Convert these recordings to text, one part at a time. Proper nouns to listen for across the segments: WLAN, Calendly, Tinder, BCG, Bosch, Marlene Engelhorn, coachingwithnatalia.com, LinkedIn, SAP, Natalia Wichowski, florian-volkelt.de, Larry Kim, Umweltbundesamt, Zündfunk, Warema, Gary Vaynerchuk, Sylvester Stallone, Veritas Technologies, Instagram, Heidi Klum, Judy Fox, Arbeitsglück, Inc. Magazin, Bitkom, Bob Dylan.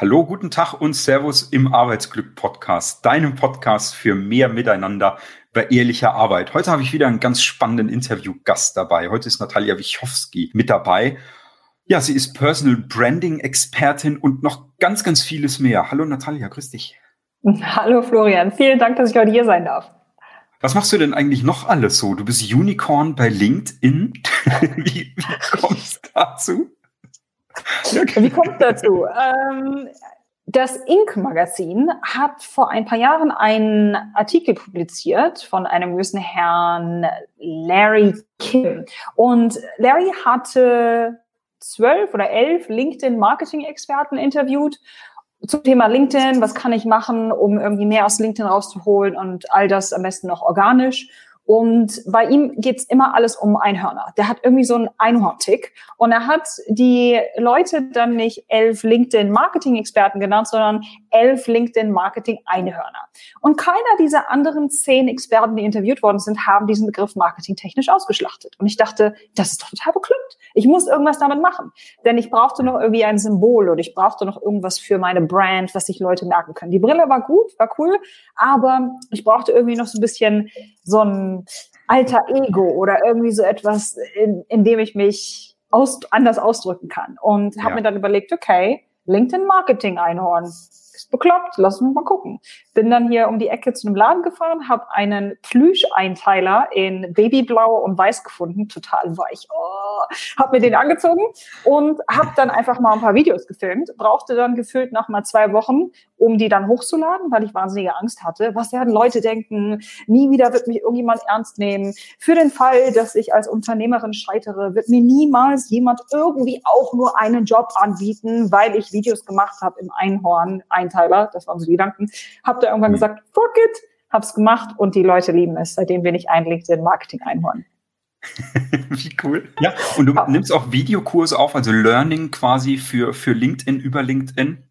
Hallo, guten Tag und Servus im Arbeitsglück-Podcast, deinem Podcast für mehr Miteinander bei ehrlicher Arbeit. Heute habe ich wieder einen ganz spannenden Interviewgast dabei. Heute ist Natalia Wichowski mit dabei. Ja, sie ist Personal Branding-Expertin und noch ganz, ganz vieles mehr. Hallo Natalia, grüß dich. Hallo Florian, vielen Dank, dass ich heute hier sein darf. Was machst du denn eigentlich noch alles so? Du bist Unicorn bei LinkedIn. Wie kommst du dazu? Wie kommt es dazu? Das Inc. Magazin hat vor ein paar Jahren einen Artikel publiziert von einem gewissen Herrn Larry Kim. Und Larry hatte 12 oder 11 LinkedIn-Marketing-Experten interviewt zum Thema LinkedIn. Was kann ich machen, um irgendwie mehr aus LinkedIn rauszuholen und all das am besten noch organisch? Und bei ihm geht's immer alles um Einhörner. Der hat irgendwie so einen Einhorn-Tick. Und er hat die Leute dann nicht 11 LinkedIn-Marketing-Experten genannt, sondern 11 LinkedIn-Marketing-Einhörner. Und keiner dieser anderen 10 Experten, die interviewt worden sind, haben diesen Begriff marketingtechnisch ausgeschlachtet. Und ich dachte, das ist doch total bekloppt. Ich muss irgendwas damit machen. Denn ich brauchte noch irgendwie ein Symbol oder ich brauchte noch irgendwas für meine Brand, was sich Leute merken können. Die Brille war gut, war cool, aber ich brauchte irgendwie noch so ein bisschen so ein Alter Ego oder irgendwie so etwas, in dem ich mich anders ausdrücken kann. Und habe mir dann überlegt, okay, LinkedIn-Marketing-Einhorn, ist bekloppt, lass uns mal gucken. Bin dann hier um die Ecke zu einem Laden gefahren, habe einen Plüsch-Einteiler in Babyblau und Weiß gefunden, total weich. Habe mir den angezogen und habe dann einfach mal ein paar Videos gefilmt. Brauchte dann gefühlt noch mal 2 Wochen, um die dann hochzuladen, weil ich wahnsinnige Angst hatte. Was werden Leute denken? Nie wieder wird mich irgendjemand ernst nehmen. Für den Fall, dass ich als Unternehmerin scheitere, wird mir niemals jemand irgendwie auch nur einen Job anbieten, weil ich Videos gemacht habe im Einhorn-Einteiler. Das waren so die Gedanken. Habe da irgendwann gesagt, fuck it, hab's gemacht und die Leute lieben es. Seitdem bin ich ein LinkedIn-Marketing-Einhorn. Wie cool. Ja, und du nimmst auch Videokurse auf, also Learning quasi für LinkedIn über LinkedIn.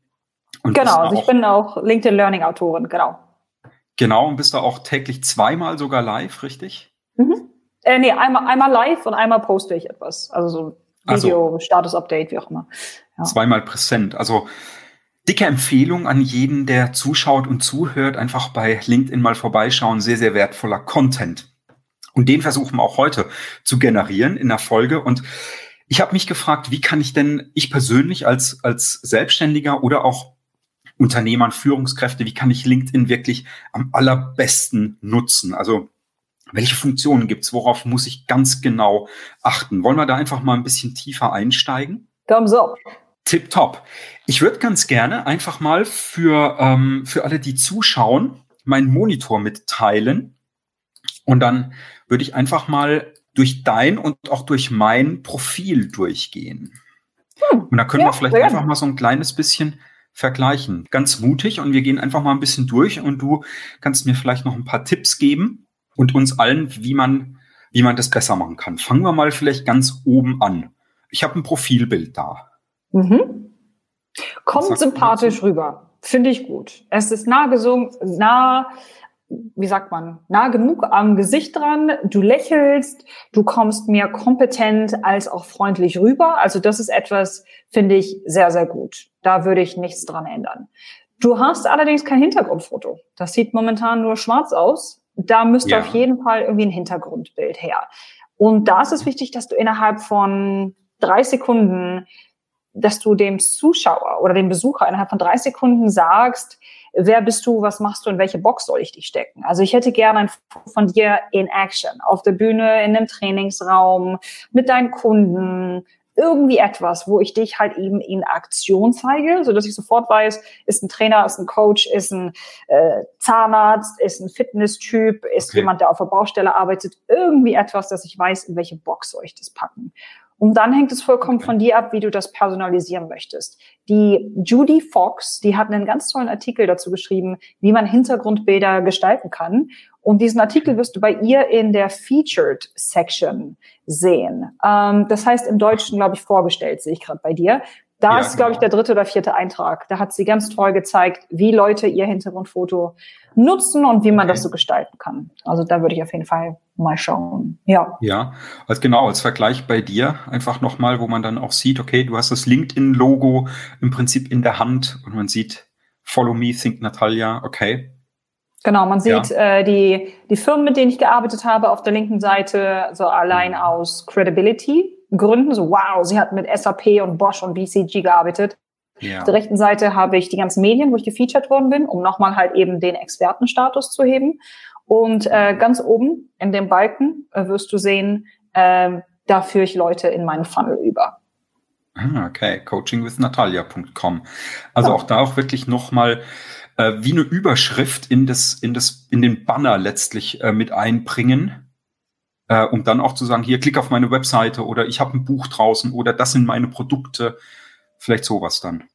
Und genau, also ich bin auch LinkedIn Learning Autorin, genau. Genau, und bist da auch täglich 2-mal sogar live, richtig? Mhm. Nee, einmal live und einmal poste ich etwas. Also so ein Video-Status-Update, wie auch immer. Ja. 2-mal präsent, also dicke Empfehlung an jeden, der zuschaut und zuhört, einfach bei LinkedIn mal vorbeischauen, sehr, sehr wertvoller Content. Und den versuchen wir auch heute zu generieren in der Folge. Und ich habe mich gefragt, wie kann ich denn, ich persönlich als Selbstständiger oder auch Unternehmer, Führungskräfte, wie kann ich LinkedIn wirklich am allerbesten nutzen? Also welche Funktionen gibt's? Worauf muss ich ganz genau achten? Wollen wir da einfach mal ein bisschen tiefer einsteigen? Thumbs up. Tipptopp. Ich würde ganz gerne einfach mal für alle, die zuschauen, meinen Monitor mitteilen. Und dann würde ich einfach mal durch dein und auch durch mein Profil durchgehen. Und da können wir vielleicht einfach mal so ein kleines bisschen vergleichen. Ganz mutig und wir gehen einfach mal ein bisschen durch und du kannst mir vielleicht noch ein paar Tipps geben und uns allen, wie man das besser machen kann. Fangen wir mal vielleicht ganz oben an. Ich habe ein Profilbild da. Mhm. Kommt sympathisch rüber. Finde ich gut. Es ist nah genug am Gesicht dran, du lächelst, du kommst mehr kompetent als auch freundlich rüber. Also das ist etwas, finde ich, sehr, sehr gut. Da würde ich nichts dran ändern. Du hast allerdings kein Hintergrundfoto. Das sieht momentan nur schwarz aus. Da müsste auf jeden Fall irgendwie ein Hintergrundbild her. Und da ist es wichtig, dass du innerhalb von 3 Sekunden, dass du dem Zuschauer oder dem Besucher innerhalb von 3 Sekunden sagst, wer bist du, was machst du, in welche Box soll ich dich stecken? Also ich hätte gerne ein Foto von dir in Action, auf der Bühne, in einem Trainingsraum, mit deinen Kunden, irgendwie etwas, wo ich dich halt eben in Aktion zeige, sodass ich sofort weiß, ist ein Trainer, ist ein Coach, ist ein Zahnarzt, ist ein Fitness-Typ, ist jemand, der auf der Baustelle arbeitet, irgendwie etwas, dass ich weiß, in welche Box soll ich das packen. Und dann hängt es vollkommen von dir ab, wie du das personalisieren möchtest. Die Judy Fox, die hat einen ganz tollen Artikel dazu geschrieben, wie man Hintergrundbilder gestalten kann. Und diesen Artikel wirst du bei ihr in der Featured Section sehen. Das heißt im Deutschen, glaube ich, vorgestellt, sehe ich gerade bei dir. Da ist, glaube ich, der 3. oder 4. Eintrag. Da hat sie ganz toll gezeigt, wie Leute ihr Hintergrundfoto nutzen und wie man das so gestalten kann. Also da würde ich auf jeden Fall mal schauen. Ja, also genau, als Vergleich bei dir einfach nochmal, wo man dann auch sieht, okay, du hast das LinkedIn-Logo im Prinzip in der Hand und man sieht Follow Me, Think Natalia, okay. Genau, man sieht die Firmen, mit denen ich gearbeitet habe, auf der linken Seite so allein aus Credibility-Gründen. So, wow, sie hat mit SAP und Bosch und BCG gearbeitet. Ja. Auf der rechten Seite habe ich die ganzen Medien, wo ich gefeatured worden bin, um nochmal halt eben den Expertenstatus zu heben. Und ganz oben in dem Balken wirst du sehen, da führe ich Leute in meinen Funnel über. Okay, coachingwithnatalia.com. Also auch da auch wirklich nochmal wie eine Überschrift in den Banner letztlich mit einbringen, um dann auch zu sagen, hier, klick auf meine Webseite oder ich habe ein Buch draußen oder das sind meine Produkte, vielleicht sowas dann.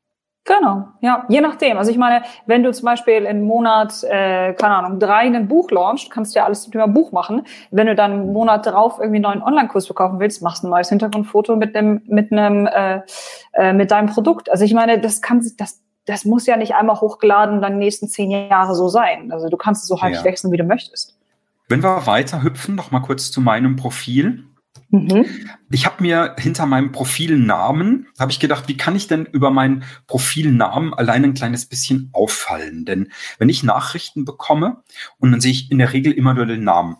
Genau, ja, je nachdem. Also ich meine, wenn du zum Beispiel im Monat, 3 ein Buch launchst, kannst du ja alles zum Thema Buch machen. Wenn du dann einen Monat drauf irgendwie einen neuen Online-Kurs verkaufen willst, machst ein neues Hintergrundfoto mit deinem Produkt. Also ich meine, das muss ja nicht einmal hochgeladen und dann die nächsten 10 Jahre so sein. Also du kannst es so häufig wechseln, wie du möchtest. Wenn wir weiter hüpfen, noch mal kurz zu meinem Profil. Mhm. Ich habe mir hinter meinem Profilnamen, habe ich gedacht, wie kann ich denn über meinen Profilnamen allein ein kleines bisschen auffallen? Denn wenn ich Nachrichten bekomme und dann sehe ich in der Regel immer nur den Namen.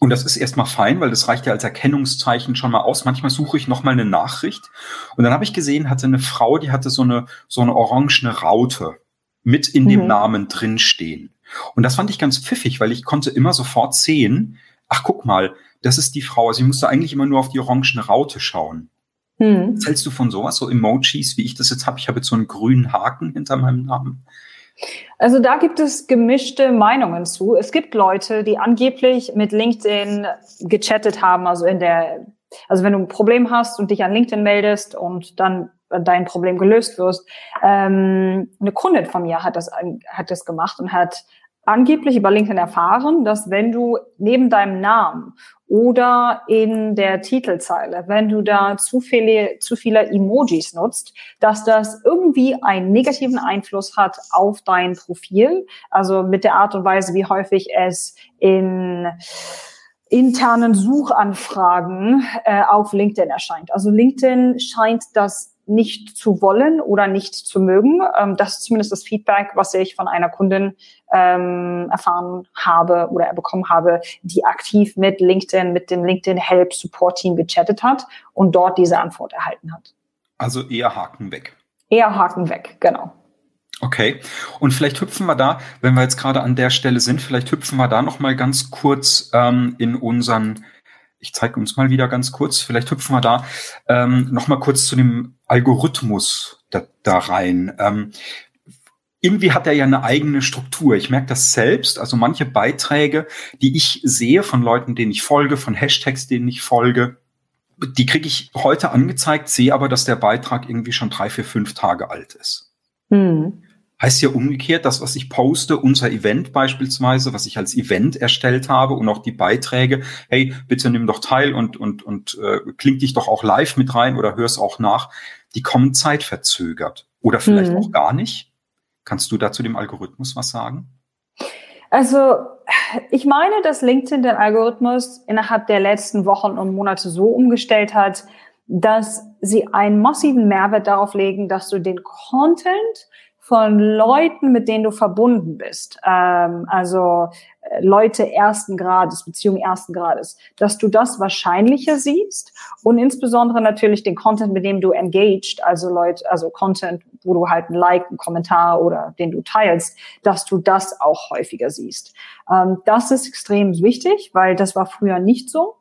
Und das ist erstmal fein, weil das reicht ja als Erkennungszeichen schon mal aus. Manchmal suche ich nochmal eine Nachricht. Und dann habe ich gesehen, hatte eine Frau, die hatte so eine orangene Raute mit in dem Namen drinstehen. Und das fand ich ganz pfiffig, weil ich konnte immer sofort sehen, ach, guck mal, das ist die Frau. Also ich musste eigentlich immer nur auf die orangene Raute schauen. Was hältst du von sowas, so Emojis, wie ich das jetzt habe? Ich habe jetzt so einen grünen Haken hinter meinem Namen. Also da gibt es gemischte Meinungen zu. Es gibt Leute, die angeblich mit LinkedIn gechattet haben, also wenn du ein Problem hast und dich an LinkedIn meldest und dann dein Problem gelöst wirst. Eine Kundin von mir hat das gemacht und hat angeblich über LinkedIn erfahren, dass wenn du neben deinem Namen oder in der Titelzeile, wenn du da zu viele Emojis nutzt, dass das irgendwie einen negativen Einfluss hat auf dein Profil, also mit der Art und Weise, wie häufig es in internen Suchanfragen auf LinkedIn erscheint. Also LinkedIn scheint das nicht zu wollen oder nicht zu mögen. Das ist zumindest das Feedback, was ich von einer Kundin erfahren habe oder bekommen habe, die aktiv mit LinkedIn, mit dem LinkedIn-Help-Support-Team gechattet hat und dort diese Antwort erhalten hat. Also eher Haken weg. Eher Haken weg, genau. Okay, und vielleicht hüpfen wir da, wenn wir jetzt gerade an der Stelle sind, vielleicht hüpfen wir da nochmal ganz kurz ich zeige uns mal wieder ganz kurz, vielleicht hüpfen wir da nochmal kurz zu dem Algorithmus da rein. Irgendwie hat er ja eine eigene Struktur. Ich merke das selbst. Also manche Beiträge, die ich sehe von Leuten, denen ich folge, von Hashtags, denen ich folge, die kriege ich heute angezeigt, sehe aber, dass der Beitrag irgendwie schon 3, 4, 5 Tage alt ist. Heißt ja umgekehrt, das, was ich poste, unser Event beispielsweise, was ich als Event erstellt habe und auch die Beiträge, hey, bitte nimm doch teil und kling dich doch auch live mit rein oder hör's auch nach, die kommen zeitverzögert oder vielleicht auch gar nicht. Kannst du da zu dem Algorithmus was sagen? Also ich meine, dass LinkedIn den Algorithmus innerhalb der letzten Wochen und Monate so umgestellt hat, dass sie einen massiven Mehrwert darauf legen, dass du den Content von Leuten, mit denen du verbunden bist, also Leute ersten Grades, Beziehungen ersten Grades, dass du das wahrscheinlicher siehst und insbesondere natürlich den Content, mit dem du engaged, also Content, wo du halt ein Like, einen Kommentar oder den du teilst, dass du das auch häufiger siehst. Das ist extrem wichtig, weil das war früher nicht so.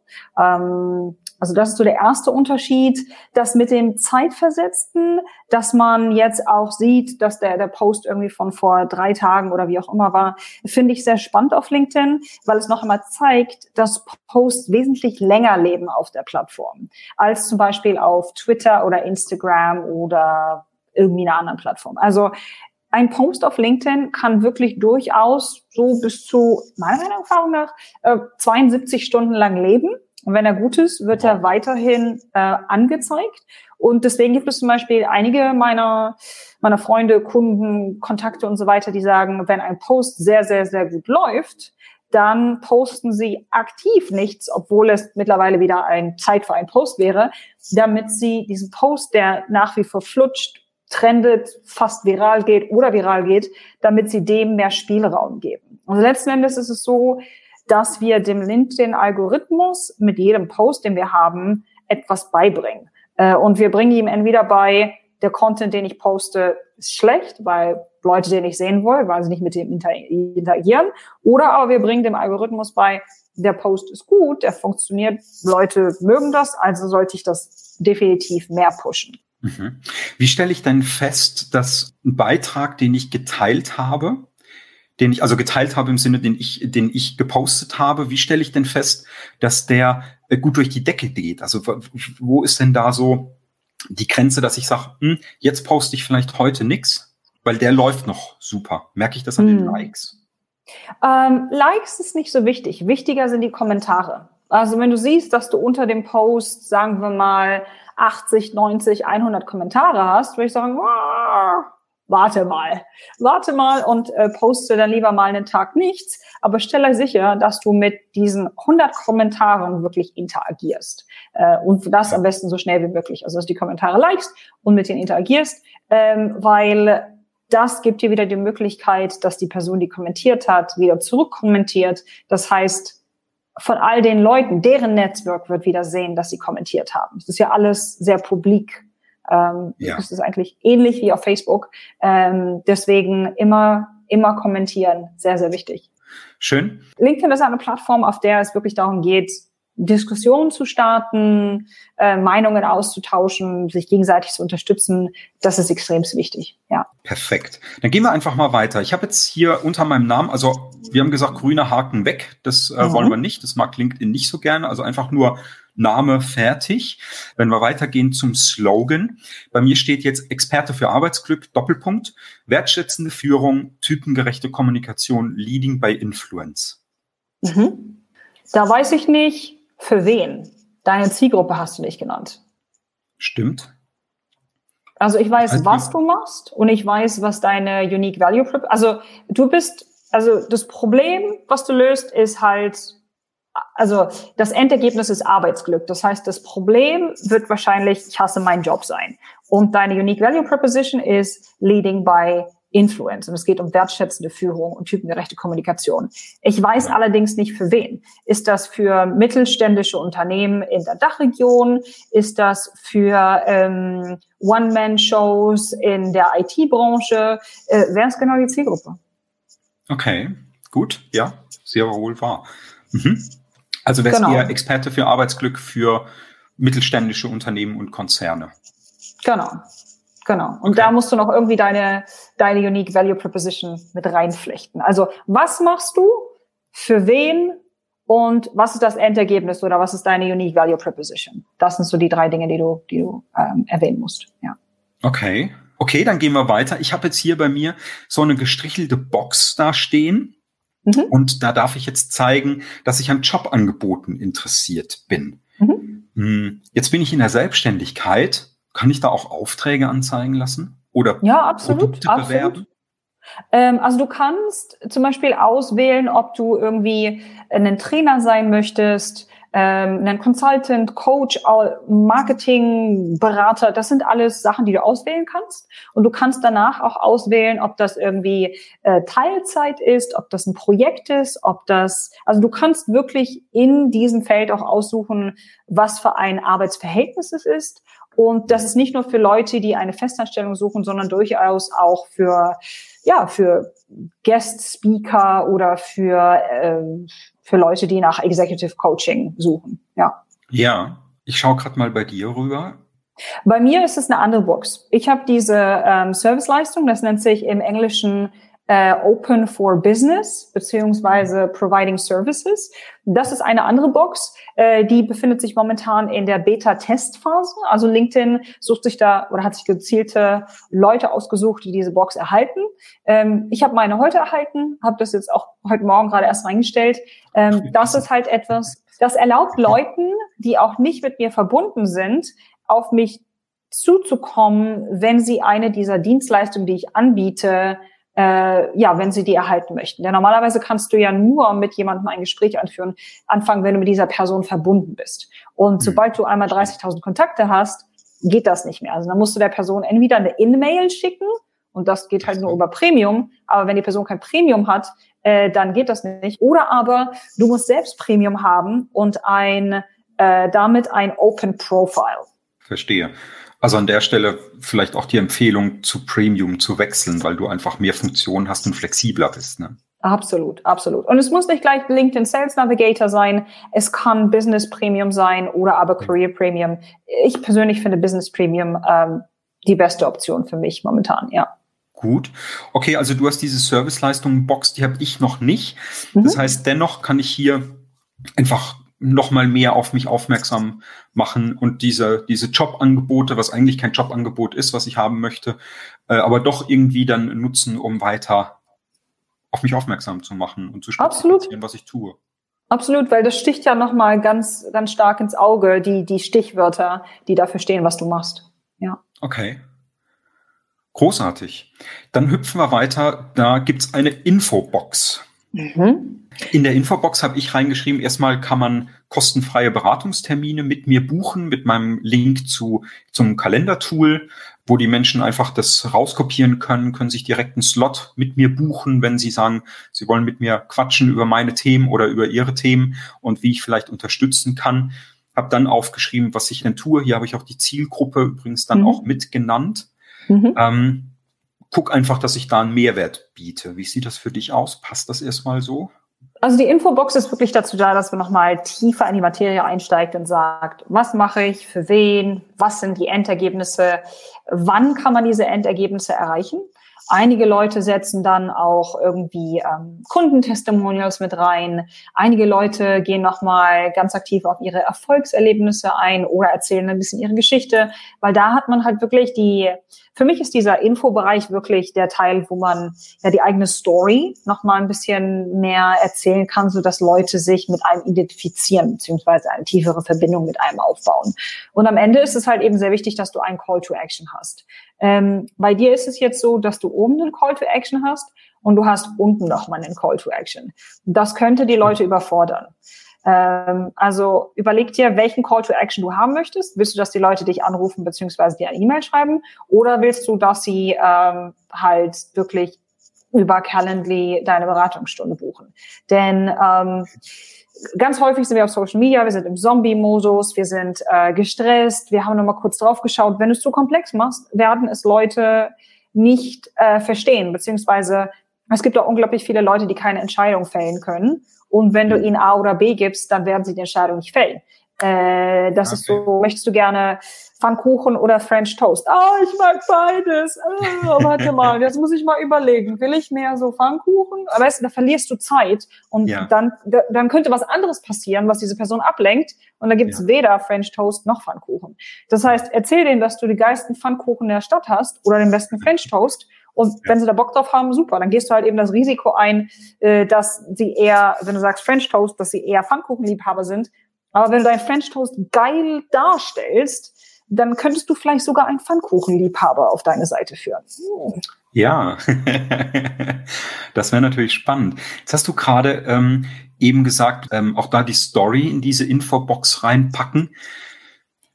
Also das ist so der erste Unterschied, das mit dem Zeitversetzten, dass man jetzt auch sieht, dass der Post irgendwie von vor 3 Tagen oder wie auch immer war, finde ich sehr spannend auf LinkedIn, weil es noch einmal zeigt, dass Posts wesentlich länger leben auf der Plattform, als zum Beispiel auf Twitter oder Instagram oder irgendwie einer anderen Plattform. Also ein Post auf LinkedIn kann wirklich durchaus so bis zu, meiner Erfahrung nach, 72 Stunden lang leben. Und wenn er gut ist, wird er weiterhin angezeigt. Und deswegen gibt es zum Beispiel einige meiner Freunde, Kunden, Kontakte und so weiter, die sagen, wenn ein Post sehr, sehr, sehr gut läuft, dann posten sie aktiv nichts, obwohl es mittlerweile wieder ein Zeit für einen Post wäre, damit sie diesen Post, der nach wie vor flutscht, trendet, fast viral geht oder viral geht, damit sie dem mehr Spielraum geben. Und letzten Endes ist es so, dass wir dem LinkedIn-Algorithmus mit jedem Post, den wir haben, etwas beibringen. Und wir bringen ihm entweder bei, der Content, den ich poste, ist schlecht, weil Leute den nicht sehen wollen, weil sie nicht mit dem interagieren. Oder aber wir bringen dem Algorithmus bei, der Post ist gut, der funktioniert, Leute mögen das, also sollte ich das definitiv mehr pushen. Mhm. Wie stelle ich denn fest, dass ein Beitrag, den ich geteilt habe, im Sinne, den ich gepostet habe, wie stelle ich denn fest, dass der gut durch die Decke geht? Also wo ist denn da so die Grenze, dass ich sage, jetzt poste ich vielleicht heute nichts, weil der läuft noch super. Merke ich das an den Likes? Likes ist nicht so wichtig. Wichtiger sind die Kommentare. Also wenn du siehst, dass du unter dem Post, sagen wir mal, 80, 90, 100 Kommentare hast, würde ich sagen, warte mal und poste dann lieber mal einen Tag nichts, aber stelle sicher, dass du mit diesen 100 Kommentaren wirklich interagierst und das am besten so schnell wie möglich, also dass du die Kommentare likest und mit denen interagierst, weil das gibt dir wieder die Möglichkeit, dass die Person, die kommentiert hat, wieder zurückkommentiert, das heißt, von all den Leuten, deren Netzwerk wird wieder sehen, dass sie kommentiert haben. Das ist ja alles sehr publik. Das ist eigentlich ähnlich wie auf Facebook. Deswegen immer kommentieren. Sehr, sehr wichtig. Schön. LinkedIn ist eine Plattform, auf der es wirklich darum geht, Diskussionen zu starten, Meinungen auszutauschen, sich gegenseitig zu unterstützen. Das ist extrem wichtig. Ja. Perfekt. Dann gehen wir einfach mal weiter. Ich habe jetzt hier unter meinem Namen, also wir haben gesagt, grüner Haken weg. Das wollen wir nicht. Das mag LinkedIn nicht so gerne. Also einfach nur Name fertig. Wenn wir weitergehen zum Slogan. Bei mir steht jetzt Experte für Arbeitsglück, Doppelpunkt, wertschätzende Führung, typengerechte Kommunikation, Leading by Influence. Mhm. Da weiß ich nicht, für wen. Deine Zielgruppe hast du nicht genannt. Stimmt. Also ich weiß, was du machst und ich weiß, was deine Unique Value Prop. Also das Problem, was du löst, ist halt, also das Endergebnis ist Arbeitsglück. Das heißt, das Problem wird wahrscheinlich, ich hasse meinen Job sein. Und deine Unique Value Proposition ist Leading by Influence. Und es geht um wertschätzende Führung und typengerechte Kommunikation. Ich weiß allerdings nicht, für wen. Ist das für mittelständische Unternehmen in der DACH-Region? Ist das für One-Man-Shows in der IT-Branche? Wer ist genau die Zielgruppe? Okay, gut. Ja, sehr wohl wahr. Mhm. Also wärst ihr Experte für Arbeitsglück für mittelständische Unternehmen und Konzerne. Genau. Und da musst du noch irgendwie deine Unique Value Proposition mit reinflechten. Also was machst du, für wen und was ist das Endergebnis oder was ist deine Unique Value Proposition? Das sind so die drei Dinge, die du erwähnen musst. Ja. Okay, dann gehen wir weiter. Ich habe jetzt hier bei mir so eine gestrichelte Box da stehen. Mhm. Und da darf ich jetzt zeigen, dass ich an Jobangeboten interessiert bin. Mhm. Jetzt bin ich in der Selbstständigkeit. Kann ich da auch Aufträge anzeigen lassen oder Produkte bewerben? Also du kannst zum Beispiel auswählen, ob du irgendwie einen Trainer sein möchtest, einen Consultant, Coach, Marketing, Berater. Das sind alles Sachen, die du auswählen kannst. Und du kannst danach auch auswählen, ob das irgendwie Teilzeit ist, ob das ein Projekt ist, also du kannst wirklich in diesem Feld auch aussuchen, was für ein Arbeitsverhältnis es ist. Und das ist nicht nur für Leute, die eine Festanstellung suchen, sondern durchaus auch für Guest-Speaker oder für Leute, die nach Executive Coaching suchen. Ja, ich schaue gerade mal bei dir rüber. Bei mir ist es eine andere Box. Ich habe diese Serviceleistung, das nennt sich im Englischen Open for Business, beziehungsweise Providing Services. Das ist eine andere Box, die befindet sich momentan in der Beta-Testphase. Also LinkedIn sucht sich da oder hat sich gezielte Leute ausgesucht, die diese Box erhalten. Ich habe meine heute erhalten, habe das jetzt auch heute Morgen gerade erst reingestellt. Das ist halt etwas, das erlaubt Leuten, die auch nicht mit mir verbunden sind, auf mich zuzukommen, wenn sie eine dieser Dienstleistungen, die ich anbiete, ja, wenn sie die erhalten möchten. Denn normalerweise kannst du ja nur mit jemandem ein Gespräch anfangen, wenn du mit dieser Person verbunden bist. Und sobald du einmal 30.000 Kontakte hast, geht das nicht mehr. Also dann musst du der Person entweder eine In-Mail schicken, und das geht halt nur über Premium, aber wenn die Person kein Premium hat, dann geht das nicht. Oder aber du musst selbst Premium haben und damit ein Open Profile. Verstehe. Also an der Stelle vielleicht auch die Empfehlung, zu Premium zu wechseln, weil du einfach mehr Funktionen hast und flexibler bist, ne? Absolut, absolut. Und es muss nicht gleich LinkedIn Sales Navigator sein. Es kann Business Premium sein oder aber Career Premium. Ich persönlich finde Business Premium die beste Option für mich momentan, ja. Gut. Okay, also du hast diese Serviceleistungen-Box, die habe ich noch nicht. Das heißt, dennoch kann ich hier einfach noch mal mehr auf mich aufmerksam machen und diese Jobangebote, was eigentlich kein Jobangebot ist, was ich haben möchte, aber doch irgendwie dann nutzen, um weiter auf mich aufmerksam zu machen und zu spezifizieren, was ich tue. Absolut, weil das sticht ja noch mal ganz, ganz stark ins Auge, die Stichwörter, die dafür stehen, was du machst. Ja. Okay. Großartig. Dann hüpfen wir weiter. Da gibt's eine Infobox. Mhm. In der Infobox habe ich reingeschrieben, erstmal kann man kostenfreie Beratungstermine mit mir buchen, mit meinem Link zum Kalendertool, wo die Menschen einfach das rauskopieren können sich direkt einen Slot mit mir buchen, wenn sie sagen, sie wollen mit mir quatschen über meine Themen oder über ihre Themen und wie ich vielleicht unterstützen kann. Habe dann aufgeschrieben, was ich denn tue. Hier habe ich auch die Zielgruppe übrigens dann auch mitgenannt. Guck einfach, dass ich da einen Mehrwert biete. Wie sieht das für dich aus? Passt das erstmal so? Also die Infobox ist wirklich dazu da, dass man nochmal tiefer in die Materie einsteigt und sagt, was mache ich, für wen, was sind die Endergebnisse, wann kann man diese Endergebnisse erreichen? Einige Leute setzen dann auch irgendwie Kundentestimonials mit rein. Einige Leute gehen nochmal ganz aktiv auf ihre Erfolgserlebnisse ein oder erzählen ein bisschen ihre Geschichte, weil da hat man halt wirklich für mich ist dieser Infobereich wirklich der Teil, wo man ja die eigene Story nochmal ein bisschen mehr erzählen kann, sodass Leute sich mit einem identifizieren, beziehungsweise eine tiefere Verbindung mit einem aufbauen. Und am Ende ist es halt eben sehr wichtig, dass du einen Call to Action hast. Bei dir ist es jetzt so, dass du oben einen Call to Action hast und du hast unten nochmal einen Call to Action. Das könnte die Leute überfordern. Also überleg dir, welchen Call to Action du haben möchtest. Willst du, dass die Leute dich anrufen bzw. dir eine E-Mail schreiben? Oder willst du, dass sie halt wirklich über Calendly deine Beratungsstunde buchen? Denn ganz häufig sind wir auf Social Media, wir sind im Zombie-Modus, wir sind gestresst, wir haben nochmal kurz drauf geschaut. Wenn du es zu komplex machst, werden es Leute nicht verstehen, beziehungsweise es gibt auch unglaublich viele Leute, die keine Entscheidung fällen können. Und wenn du ihnen A oder B gibst, dann werden sie die Entscheidung nicht fällen. Das ist so, möchtest du gerne Pfannkuchen oder French Toast? Ich mag beides. Warte mal, jetzt muss ich mal überlegen. Will ich mehr so Pfannkuchen? Aber weißt du, da verlierst du Zeit. Und dann könnte was anderes passieren, was diese Person ablenkt. Und da gibt's weder French Toast noch Pfannkuchen. Das heißt, erzähl denen, dass du die geilsten Pfannkuchen der Stadt hast oder den besten French Toast. Und wenn sie da Bock drauf haben, super. Dann gehst du halt eben das Risiko ein, dass sie eher, wenn du sagst French Toast, dass sie eher Pfannkuchenliebhaber sind. Aber wenn du deinen French Toast geil darstellst, dann könntest du vielleicht sogar einen Pfannkuchenliebhaber auf deine Seite führen. Ja, das wäre natürlich spannend. Jetzt hast du gerade eben gesagt, auch da die Story in diese Infobox reinpacken.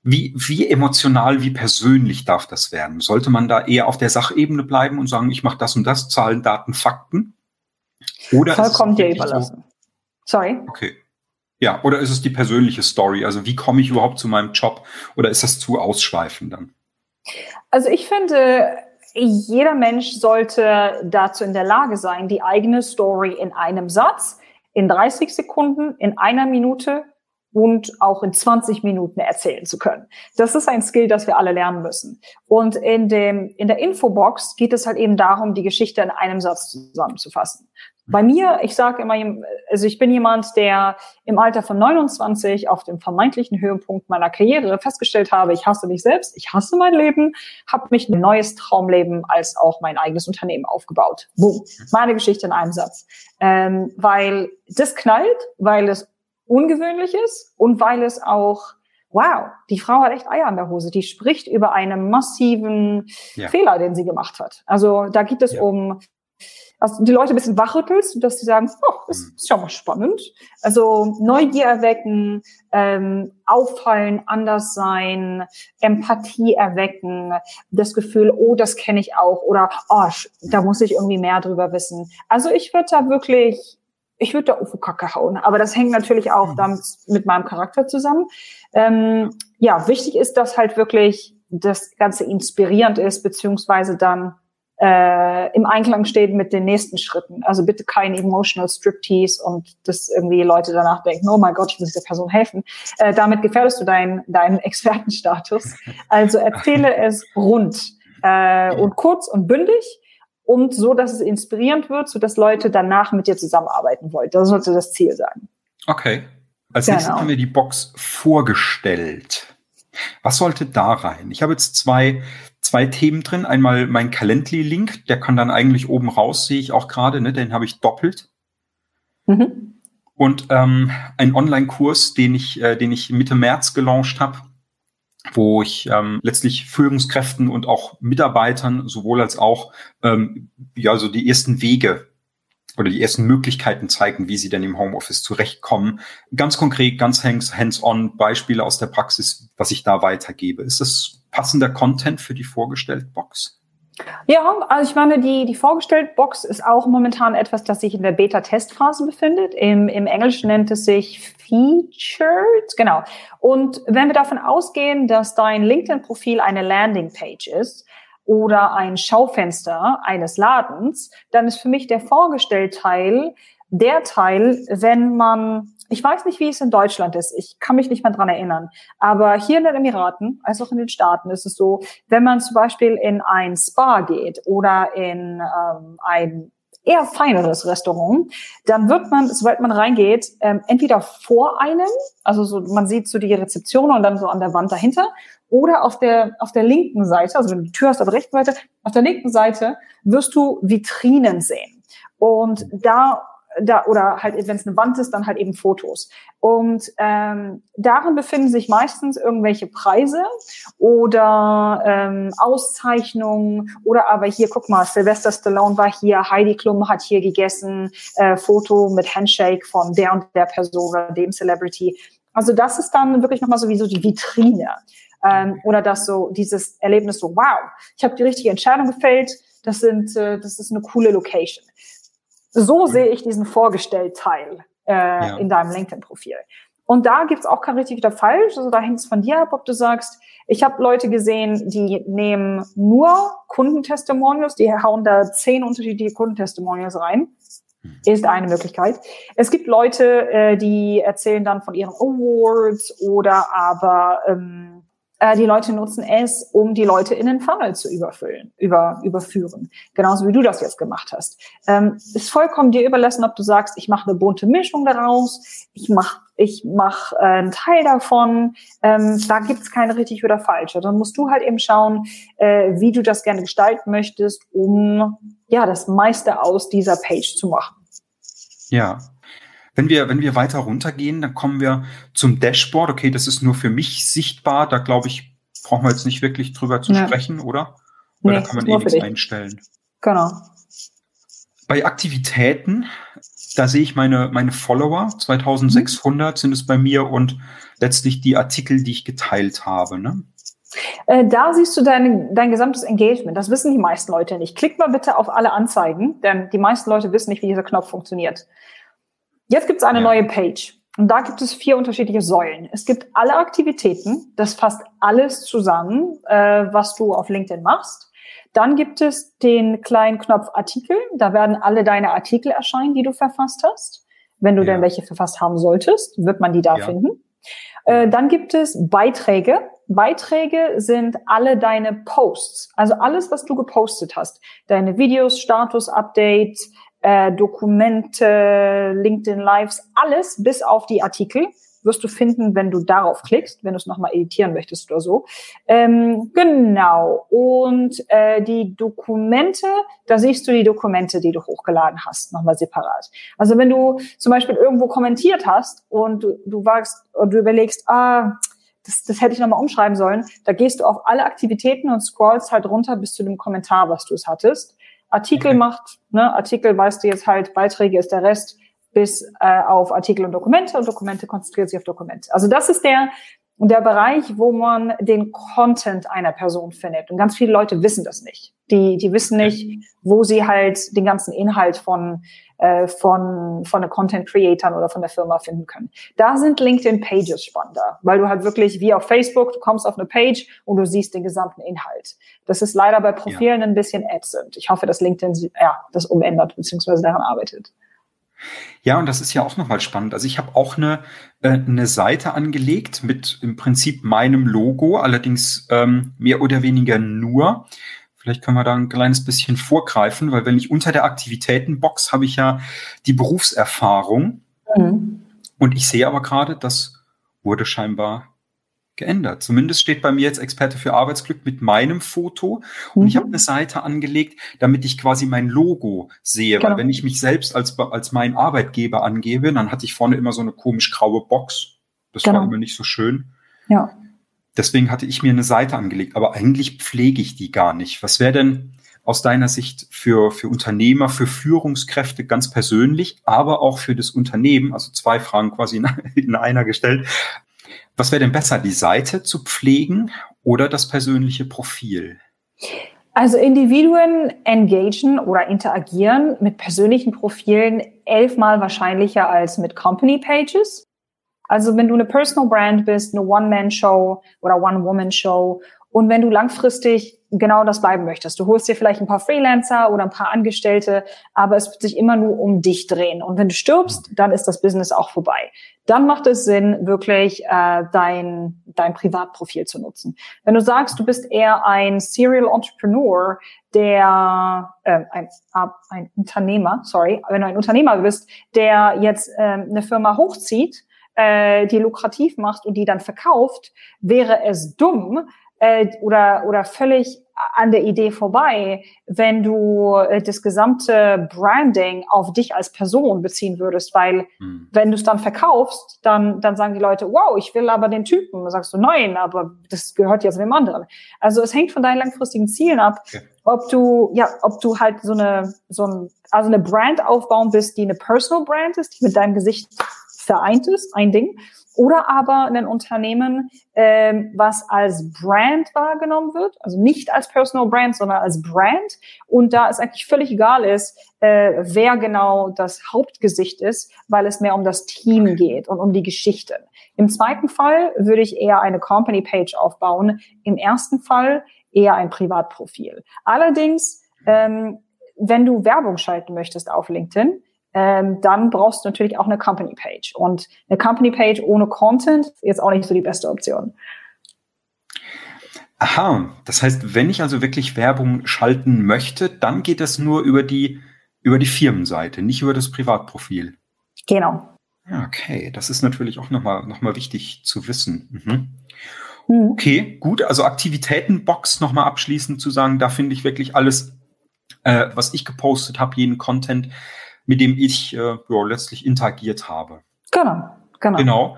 Wie emotional, wie persönlich darf das werden? Sollte man da eher auf der Sachebene bleiben und sagen, ich mache das und das, Zahlen, Daten, Fakten? Oder vollkommen dir überlassen. So? Sorry. Okay. Ja, oder ist es die persönliche Story? Also wie komme ich überhaupt zu meinem Job? Oder ist das zu ausschweifend dann? Also ich finde, jeder Mensch sollte dazu in der Lage sein, die eigene Story in einem Satz, in 30 Sekunden, in einer Minute und auch in 20 Minuten erzählen zu können. Das ist ein Skill, das wir alle lernen müssen. Und in der Infobox geht es halt eben darum, die Geschichte in einem Satz zusammenzufassen. Bei mir, ich sage immer, also ich bin jemand, der im Alter von 29 auf dem vermeintlichen Höhepunkt meiner Karriere festgestellt habe, ich hasse mich selbst, ich hasse mein Leben, habe mich ein neues Traumleben als auch mein eigenes Unternehmen aufgebaut. Boom. Meine Geschichte in einem Satz. Weil das knallt, weil es ungewöhnlich ist und weil es auch, wow, die Frau hat echt Eier an der Hose. Die spricht über einen massiven Fehler, den sie gemacht hat. Also da geht es um also die Leute ein bisschen wachrüttelst, dass sie sagen, oh, das ist ja mal spannend. Also Neugier erwecken, auffallen, anders sein, Empathie erwecken, das Gefühl, oh, das kenne ich auch, oder oh, da muss ich irgendwie mehr drüber wissen. Also ich würde da Ufu-Kacke hauen, aber das hängt natürlich auch damit mit meinem Charakter zusammen. Ja, wichtig ist, dass halt wirklich das Ganze inspirierend ist, beziehungsweise dann im Einklang steht mit den nächsten Schritten. Also bitte kein emotional Striptease und dass irgendwie Leute danach denken, oh mein Gott, ich muss dieser Person helfen. Damit gefährdest du deinen Expertenstatus. Also erzähle es rund und kurz und bündig und so, dass es inspirierend wird, sodass Leute danach mit dir zusammenarbeiten wollen. Das sollte das Ziel sein. Okay. Als nächstes haben wir die Box vorgestellt. Was sollte da rein? Ich habe jetzt zwei Themen drin. Einmal mein Calendly-Link, der kann dann eigentlich oben raus, sehe ich auch gerade, ne? Den habe ich doppelt. Mhm. Und einen Online-Kurs, den ich Mitte März gelauncht habe, wo ich letztlich Führungskräften und auch Mitarbeitern sowohl als auch so die ersten Wege oder die ersten Möglichkeiten zeigen, wie sie denn im Homeoffice zurechtkommen. Ganz konkret, ganz hands-on, Beispiele aus der Praxis, was ich da weitergebe. Ist das passender Content für die Vorgestellt-Box? Ja, also ich meine, die Vorgestellt-Box ist auch momentan etwas, das sich in der Beta-Testphase befindet. Im Englischen nennt es sich Featured, genau. Und wenn wir davon ausgehen, dass dein LinkedIn-Profil eine Landingpage ist, oder ein Schaufenster eines Ladens, dann ist für mich der Vorgestellteil der Teil, wenn man, ich weiß nicht, wie es in Deutschland ist, ich kann mich nicht mehr dran erinnern, aber hier in den Emiraten, als auch in den Staaten ist es so, wenn man zum Beispiel in ein Spa geht oder in ein eher feineres Restaurant, dann wird man, sobald man reingeht, entweder vor einem, also so, man sieht so die Rezeption und dann so an der Wand dahinter, oder auf der linken Seite, also wenn du die Tür hast, auf der rechten Seite, auf der linken Seite wirst du Vitrinen sehen. Und da oder halt, wenn es eine Wand ist, dann halt eben Fotos. Und darin befinden sich meistens irgendwelche Preise oder Auszeichnungen oder aber hier, guck mal, Sylvester Stallone war hier, Heidi Klum hat hier gegessen, Foto mit Handshake von der und der Person oder dem Celebrity. Also das ist dann wirklich nochmal sowieso die Vitrine. Oder das so, dieses Erlebnis so, wow, ich habe die richtige Entscheidung gefällt, das ist eine coole Location. So sehe ich diesen Vorgestellt-Teil in deinem LinkedIn-Profil. Und da gibt's auch kein richtig oder falsch. Also da hängt es von dir ab, ob du sagst, ich habe Leute gesehen, die nehmen nur Kundentestimonials, die hauen da 10 unterschiedliche Kundentestimonials rein. Ist eine Möglichkeit. Es gibt Leute, die erzählen dann von ihren Awards oder aber die Leute nutzen es, um die Leute in den Funnel zu überführen. Genauso wie du das jetzt gemacht hast. Ist vollkommen dir überlassen, ob du sagst, ich mache eine bunte Mischung daraus, ich mach einen Teil davon. Da gibt's keine richtig oder falsch. Dann musst du halt eben schauen, wie du das gerne gestalten möchtest, um ja das meiste aus dieser Page zu machen. Ja. Wenn wir weiter runtergehen, dann kommen wir zum Dashboard. Okay, das ist nur für mich sichtbar. Da, glaube ich, brauchen wir jetzt nicht wirklich drüber zu sprechen, oder? Weil da kann man nichts einstellen. Genau. Bei Aktivitäten, da sehe ich meine Follower. 2600 sind es bei mir und letztlich die Artikel, die ich geteilt habe, ne? Da siehst du dein gesamtes Engagement. Das wissen die meisten Leute nicht. Klick mal bitte auf alle Anzeigen, denn die meisten Leute wissen nicht, wie dieser Knopf funktioniert. Jetzt gibt es eine neue Page und da gibt es 4 unterschiedliche Säulen. Es gibt alle Aktivitäten, das fasst alles zusammen, was du auf LinkedIn machst. Dann gibt es den kleinen Knopf Artikel, da werden alle deine Artikel erscheinen, die du verfasst hast. Wenn du denn welche verfasst haben solltest, wird man die da finden. Dann gibt es Beiträge. Beiträge sind alle deine Posts, also alles, was du gepostet hast. Deine Videos, Status-Updates, Dokumente, LinkedIn Lives, alles bis auf die Artikel wirst du finden, wenn du darauf klickst, wenn du es nochmal editieren möchtest oder so. Genau. Und die Dokumente, da siehst du die Dokumente, die du hochgeladen hast, nochmal separat. Also wenn du zum Beispiel irgendwo kommentiert hast und du überlegst, das hätte ich nochmal umschreiben sollen, da gehst du auf alle Aktivitäten und scrollst halt runter bis zu dem Kommentar, was du es hattest. Artikel macht, ne? Artikel weißt du jetzt halt, Beiträge ist der Rest, bis auf Artikel und Dokumente konzentriert sich auf Dokumente. Also das ist der Bereich, wo man den Content einer Person findet. Und ganz viele Leute wissen das nicht. Die wissen nicht, wo sie halt den ganzen Inhalt von den Content-Creatern oder von der Firma finden können. Da sind LinkedIn-Pages spannender, weil du halt wirklich wie auf Facebook, du kommst auf eine Page und du siehst den gesamten Inhalt. Das ist leider bei Profilen ein bisschen ätzend. Ich hoffe, dass LinkedIn das umändert bzw. daran arbeitet. Ja, und das ist ja auch nochmal spannend. Also ich habe auch eine Seite angelegt mit im Prinzip meinem Logo, allerdings mehr oder weniger nur. Vielleicht können wir da ein kleines bisschen vorgreifen, weil wenn ich unter der Aktivitätenbox habe ich ja die Berufserfahrung. Mhm. Und ich sehe aber gerade, das wurde scheinbar geändert. Zumindest steht bei mir jetzt Experte für Arbeitsglück mit meinem Foto. Und ich habe eine Seite angelegt, damit ich quasi mein Logo sehe. Genau. Weil wenn ich mich selbst als meinen Arbeitgeber angebe, dann hatte ich vorne immer so eine komisch graue Box. Das war immer nicht so schön. Ja. Deswegen hatte ich mir eine Seite angelegt. Aber eigentlich pflege ich die gar nicht. Was wäre denn aus deiner Sicht für Unternehmer, für Führungskräfte ganz persönlich, aber auch für das Unternehmen, also 2 Fragen quasi in einer gestellt, was wäre denn besser, die Seite zu pflegen oder das persönliche Profil? Also Individuen engagieren oder interagieren mit persönlichen Profilen 11-mal wahrscheinlicher als mit Company Pages. Also wenn du eine Personal Brand bist, eine One-Man-Show oder One-Woman-Show und wenn du langfristig genau das bleiben möchtest, du holst dir vielleicht ein paar Freelancer oder ein paar Angestellte, aber es wird sich immer nur um dich drehen. Und wenn du stirbst, dann ist das Business auch vorbei. Dann macht es Sinn, wirklich dein Privatprofil zu nutzen. Wenn du sagst, du bist eher ein Serial Entrepreneur, ein Unternehmer, sorry, wenn du ein Unternehmer bist, der jetzt eine Firma hochzieht, die lukrativ macht und die dann verkauft, wäre es dumm oder völlig an der Idee vorbei, wenn du das gesamte Branding auf dich als Person beziehen würdest, weil wenn du es dann verkaufst, dann sagen die Leute, wow, ich will aber den Typen. Dann sagst du, nein, aber das gehört jetzt wem anderen. Also es hängt von deinen langfristigen Zielen ab, ob du halt eine Brand aufbauen bist, die eine Personal Brand ist, die mit deinem Gesicht vereint ist, ein Ding, oder aber ein Unternehmen, was als Brand wahrgenommen wird, also nicht als Personal Brand, sondern als Brand, und da es eigentlich völlig egal ist, wer genau das Hauptgesicht ist, weil es mehr um das Team geht und um die Geschichte. Im zweiten Fall würde ich eher eine Company Page aufbauen, im ersten Fall eher ein Privatprofil. Allerdings, wenn du Werbung schalten möchtest auf LinkedIn, dann brauchst du natürlich auch eine Company-Page. Und eine Company-Page ohne Content ist jetzt auch nicht so die beste Option. Aha, das heißt, wenn ich also wirklich Werbung schalten möchte, dann geht das nur über die Firmenseite, nicht über das Privatprofil. Genau. Okay, das ist natürlich auch nochmal wichtig zu wissen. Okay, gut, also Aktivitätenbox nochmal abschließend zu sagen, da finde ich wirklich alles, was ich gepostet habe, jeden Content, mit dem ich letztlich interagiert habe. Genau.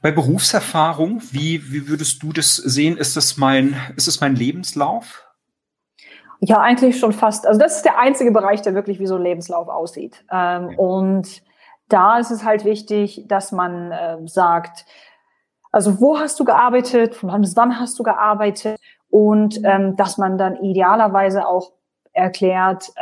Bei Berufserfahrung, wie würdest du das sehen? Ist das mein Lebenslauf? Ja, eigentlich schon fast. Also das ist der einzige Bereich, der wirklich wie so ein Lebenslauf aussieht. Und da ist es halt wichtig, dass man sagt, also wo hast du gearbeitet, von wann bis wann hast du gearbeitet, und dass man dann idealerweise auch erklärt,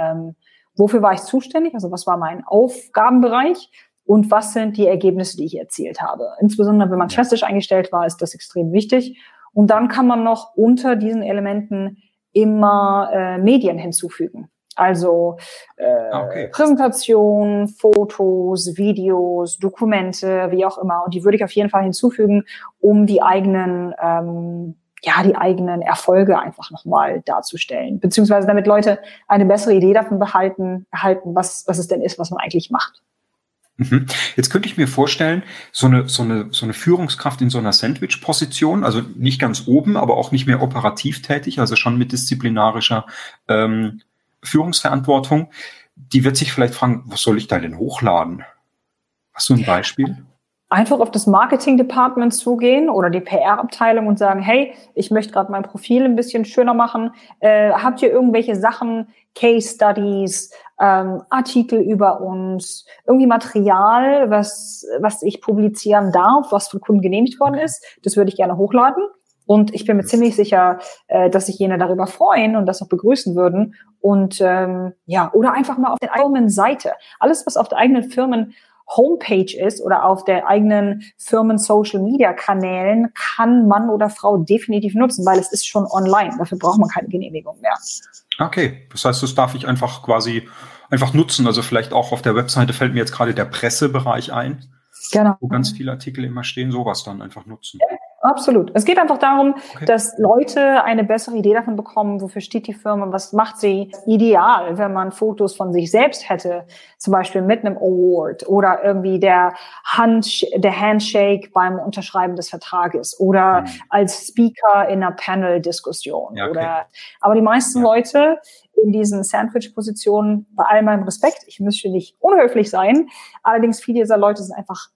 wofür war ich zuständig? Also was war mein Aufgabenbereich? Und was sind die Ergebnisse, die ich erzielt habe? Insbesondere, wenn man klassisch eingestellt war, ist das extrem wichtig. Und dann kann man noch unter diesen Elementen immer Medien hinzufügen. Also Präsentationen, Fotos, Videos, Dokumente, wie auch immer. Und die würde ich auf jeden Fall hinzufügen, um die eigenen Erfolge einfach nochmal darzustellen, beziehungsweise damit Leute eine bessere Idee davon erhalten, was es denn ist, was man eigentlich macht. Jetzt könnte ich mir vorstellen, so eine Führungskraft in so einer Sandwich-Position, also nicht ganz oben, aber auch nicht mehr operativ tätig, also schon mit disziplinarischer Führungsverantwortung, die wird sich vielleicht fragen, was soll ich da denn hochladen? Hast du ein Beispiel? einfach auf das Marketing-Department zugehen oder die PR-Abteilung und sagen, hey, ich möchte gerade mein Profil ein bisschen schöner machen. Habt ihr irgendwelche Sachen, Case-Studies, Artikel über uns, irgendwie Material, was ich publizieren darf, was von Kunden genehmigt worden ist? Das würde ich gerne hochladen. Und ich bin mir ziemlich sicher, dass sich jene darüber freuen und das auch begrüßen würden. Und ja, oder einfach mal auf der eigenen Seite. Alles, was auf der eigenen Firmen Homepage ist oder auf der eigenen Firmen-Social-Media-Kanälen, kann Mann oder Frau definitiv nutzen, weil es ist schon online. Dafür braucht man keine Genehmigung mehr. Okay, das heißt, das darf ich einfach quasi einfach nutzen. Also vielleicht auch auf der Webseite fällt mir jetzt gerade der Pressebereich ein, genau, wo ganz viele Artikel immer stehen, sowas dann einfach nutzen. Ja, absolut. Es geht einfach darum, dass Leute eine bessere Idee davon bekommen, wofür steht die Firma, was macht sie. Ideal, wenn man Fotos von sich selbst hätte, zum Beispiel mit einem Award oder irgendwie der Handshake beim Unterschreiben des Vertrages oder als Speaker in einer Panel-Diskussion. Ja, okay. Aber die meisten Leute in diesen Sandwich-Positionen, bei all meinem Respekt, ich möchte nicht unhöflich sein, allerdings viele dieser Leute sind einfach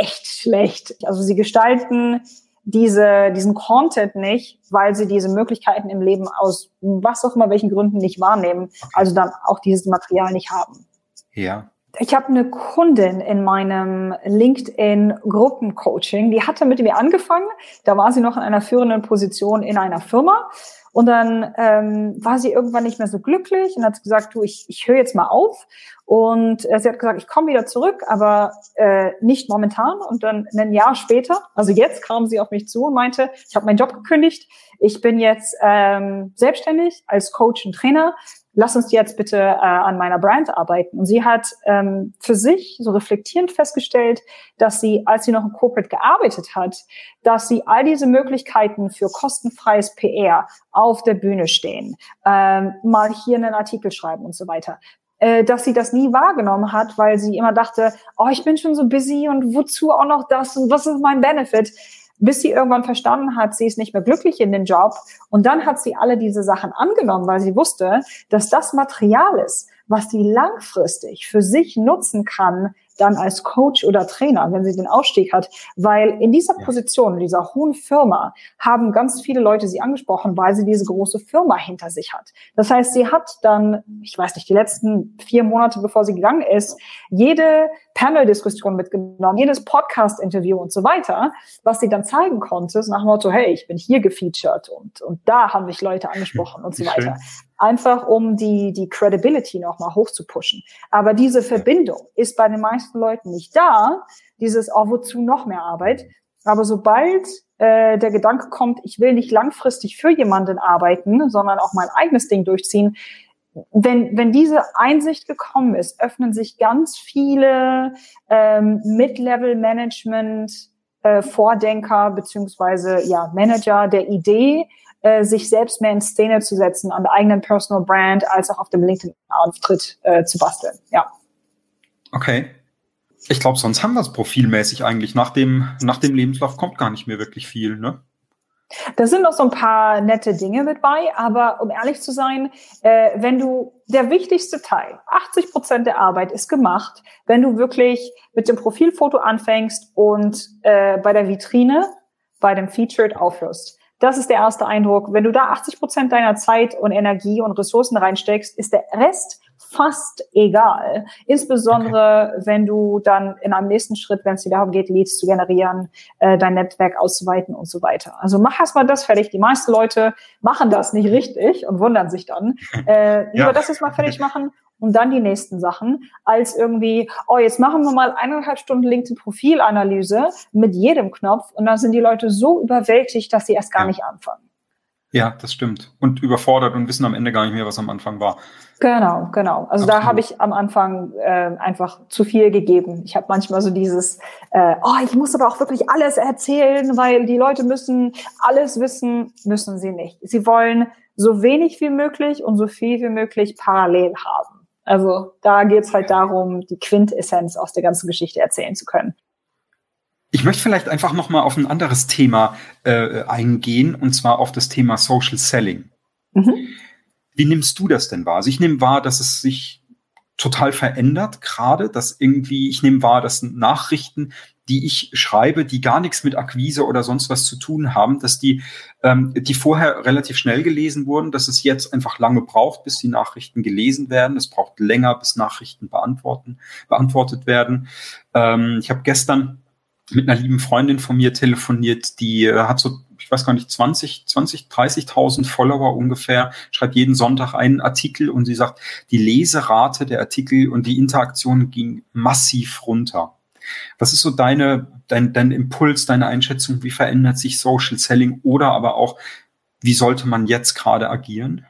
echt schlecht. Also sie gestalten diesen Content nicht, weil sie diese Möglichkeiten im Leben aus was auch immer welchen Gründen nicht wahrnehmen, also dann auch dieses Material nicht haben. Ja. Ich habe eine Kundin in meinem LinkedIn-Gruppencoaching, die hatte mit mir angefangen, da war sie noch in einer führenden Position in einer Firma und dann war sie irgendwann nicht mehr so glücklich und hat gesagt, du, ich höre jetzt mal auf. Und sie hat gesagt, ich komme wieder zurück, aber nicht momentan. Und dann ein Jahr später, also jetzt kam sie auf mich zu und meinte, ich habe meinen Job gekündigt, ich bin jetzt selbstständig als Coach und Trainer, lass uns jetzt bitte an meiner Brand arbeiten. Und sie hat für sich so reflektierend festgestellt, dass sie, als sie noch im Corporate gearbeitet hat, dass sie all diese Möglichkeiten für kostenfreies PR auf der Bühne stehen, mal hier einen Artikel schreiben und so weiter, dass sie das nie wahrgenommen hat, weil sie immer dachte, oh, ich bin schon so busy und wozu auch noch das und was ist mein Benefit? Bis sie irgendwann verstanden hat, sie ist nicht mehr glücklich in den Job und dann hat sie alle diese Sachen angenommen, weil sie wusste, dass das Material ist, was sie langfristig für sich nutzen kann, dann als Coach oder Trainer, wenn sie den Ausstieg hat, weil in dieser Position, in dieser hohen Firma, haben ganz viele Leute sie angesprochen, weil sie diese große Firma hinter sich hat. Das heißt, sie hat dann, ich weiß nicht, die letzten 4 Monate, bevor sie gegangen ist, jede Panel-Diskussion mitgenommen, jedes Podcast-Interview und so weiter, was sie dann zeigen konnte, nach dem Motto, hey, ich bin hier gefeatured und da haben mich Leute angesprochen und so weiter. Einfach um die Credibility nochmal hochzupushen. Aber diese Verbindung ist bei den meisten Leuten nicht da, dieses, oh, wozu noch mehr Arbeit? Aber sobald der Gedanke kommt, ich will nicht langfristig für jemanden arbeiten, sondern auch mein eigenes Ding durchziehen, wenn diese Einsicht gekommen ist, öffnen sich ganz viele Mid-Level-Management-Vordenker beziehungsweise Manager der Idee, sich selbst mehr in Szene zu setzen, an der eigenen Personal Brand, als auch auf dem LinkedIn-Auftritt zu basteln. Ja. Okay. Ich glaube, sonst haben wir es profilmäßig eigentlich. Nach dem Lebenslauf kommt gar nicht mehr wirklich viel, ne? Da sind noch so ein paar nette Dinge mit bei, aber um ehrlich zu sein, der wichtigste Teil, 80% der Arbeit ist gemacht, wenn du wirklich mit dem Profilfoto anfängst und bei der Vitrine, bei dem Featured aufhörst. Das ist der erste Eindruck. Wenn du da 80% deiner Zeit und Energie und Ressourcen reinsteckst, ist der Rest fast egal. Insbesondere, wenn du dann in einem nächsten Schritt, wenn es dir darum geht, Leads zu generieren, dein Netzwerk auszuweiten und so weiter. Also mach erstmal das fertig. Die meisten Leute machen das nicht richtig und wundern sich dann. Lieber das erstmal fertig machen und dann die nächsten Sachen, als irgendwie, oh, jetzt machen wir mal 1,5 Stunden LinkedIn-Profilanalyse mit jedem Knopf und dann sind die Leute so überwältigt, dass sie erst gar nicht anfangen. Ja, das stimmt. Und überfordert und wissen am Ende gar nicht mehr, was am Anfang war. Genau. Also absolut. Da habe ich am Anfang einfach zu viel gegeben. Ich habe manchmal so dieses, ich muss aber auch wirklich alles erzählen, weil die Leute müssen alles wissen, müssen sie nicht. Sie wollen so wenig wie möglich und so viel wie möglich parallel haben. Also da geht es halt darum, die Quintessenz aus der ganzen Geschichte erzählen zu können. Ich möchte vielleicht einfach nochmal auf ein anderes Thema eingehen, und zwar auf das Thema Social Selling. Mhm. Wie nimmst du das denn wahr? Also ich nehme wahr, dass es sich total verändert gerade, dass irgendwie, ich nehme wahr, dass Nachrichten die ich schreibe, die gar nichts mit Akquise oder sonst was zu tun haben, dass die vorher relativ schnell gelesen wurden, dass es jetzt einfach lange braucht, bis die Nachrichten gelesen werden. Es braucht länger, bis Nachrichten beantwortet werden. Ich habe gestern mit einer lieben Freundin von mir telefoniert, die hat so, ich weiß gar nicht, 30.000 Follower ungefähr, schreibt jeden Sonntag einen Artikel und sie sagt, die Leserate der Artikel und die Interaktion ging massiv runter. Was ist so dein Impuls, deine Einschätzung, wie verändert sich Social Selling oder aber auch, wie sollte man jetzt gerade agieren?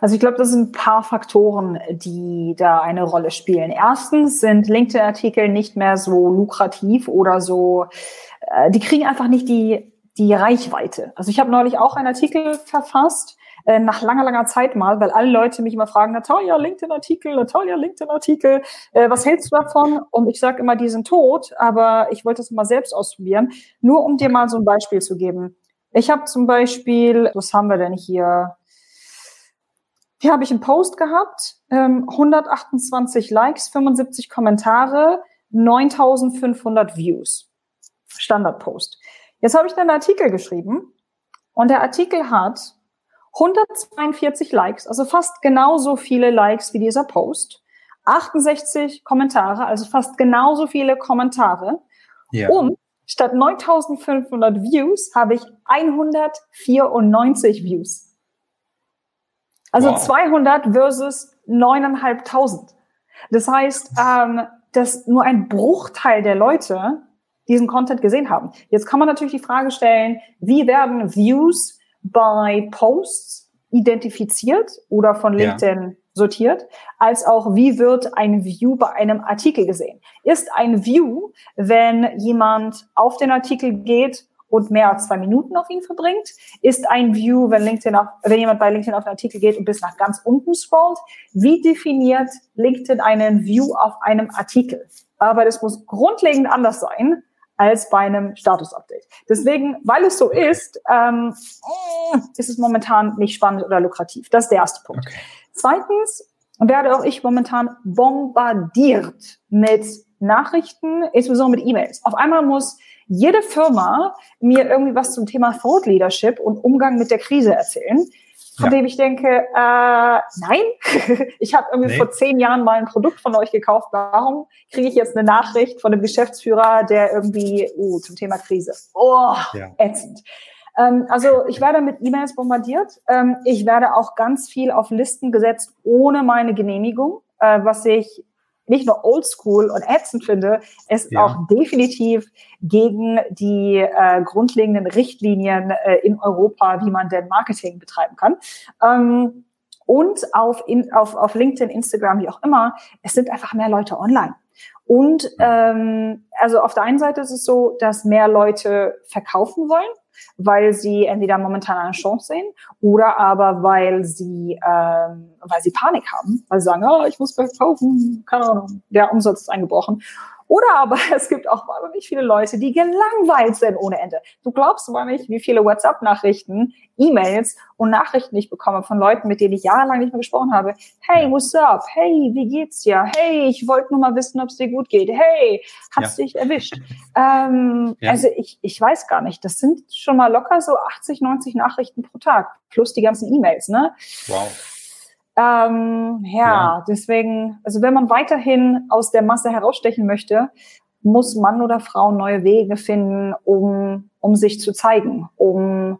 Also ich glaube, das sind ein paar Faktoren, die da eine Rolle spielen. Erstens sind LinkedIn-Artikel nicht mehr so lukrativ oder so, die kriegen einfach nicht die Reichweite. Also ich habe neulich auch einen Artikel verfasst, nach langer, langer Zeit mal, weil alle Leute mich immer fragen, Natalia, LinkedIn-Artikel, was hältst du davon? Und ich sage immer, die sind tot, aber ich wollte es mal selbst ausprobieren, nur um dir mal so ein Beispiel zu geben. Ich habe zum Beispiel, was haben wir denn hier? Hier habe ich einen Post gehabt, 128 Likes, 75 Kommentare, 9.500 Views. Standardpost. Jetzt habe ich dann einen Artikel geschrieben und der Artikel hat 142 Likes, also fast genauso viele Likes wie dieser Post, 68 Kommentare, also fast genauso viele Kommentare. Ja. Und statt 9.500 Views habe ich 194 Views. Also wow. 200 versus 9.500. Das heißt, dass nur ein Bruchteil der Leute diesen Content gesehen haben. Jetzt kann man natürlich die Frage stellen, wie werden Views bei Posts identifiziert oder von LinkedIn sortiert, als auch, wie wird ein View bei einem Artikel gesehen? Ist ein View, wenn jemand auf den Artikel geht und mehr als 2 Minuten auf ihn verbringt? Ist ein View, wenn jemand bei LinkedIn auf den Artikel geht und bis nach ganz unten scrollt? Wie definiert LinkedIn einen View auf einem Artikel? Aber das muss grundlegend anders sein als bei einem Status-Update. Deswegen, weil es so ist, ist es momentan nicht spannend oder lukrativ. Das ist der erste Punkt. Okay. Zweitens werde auch ich momentan bombardiert mit Nachrichten, insbesondere mit E-Mails. Auf einmal muss jede Firma mir irgendwie was zum Thema Thought Leadership und Umgang mit der Krise erzählen, von dem ich denke, nein, ich habe irgendwie vor 10 Jahren mal ein Produkt von euch gekauft, warum kriege ich jetzt eine Nachricht von einem Geschäftsführer, der irgendwie, zum Thema Krise, ätzend. Also ich werde mit E-Mails bombardiert, ich werde auch ganz viel auf Listen gesetzt, ohne meine Genehmigung, was ich nicht nur oldschool und ätzend finde, es auch definitiv gegen die grundlegenden Richtlinien in Europa, wie man denn Marketing betreiben kann. Und auf LinkedIn, Instagram, wie auch immer, es sind einfach mehr Leute online. Und also auf der einen Seite ist es so, dass mehr Leute verkaufen wollen, weil sie entweder momentan eine Chance sehen oder aber weil sie Panik haben, weil sie sagen, ich muss verkaufen, keine Ahnung, der Umsatz ist eingebrochen. Oder aber es gibt auch mal nicht viele Leute, die gelangweilt sind ohne Ende. Du glaubst mal nicht, wie viele WhatsApp-Nachrichten, E-Mails und Nachrichten ich bekomme von Leuten, mit denen ich jahrelang nicht mehr gesprochen habe. Hey, what's up? Hey, wie geht's dir? Hey, ich wollte nur mal wissen, ob es dir gut geht. Hey, hast du dich erwischt? Also ich weiß gar nicht. Das sind schon mal locker so 80, 90 Nachrichten pro Tag. Plus die ganzen E-Mails, ne? Wow. Deswegen, also wenn man weiterhin aus der Masse herausstechen möchte, muss Mann oder Frau neue Wege finden, um sich zu zeigen, um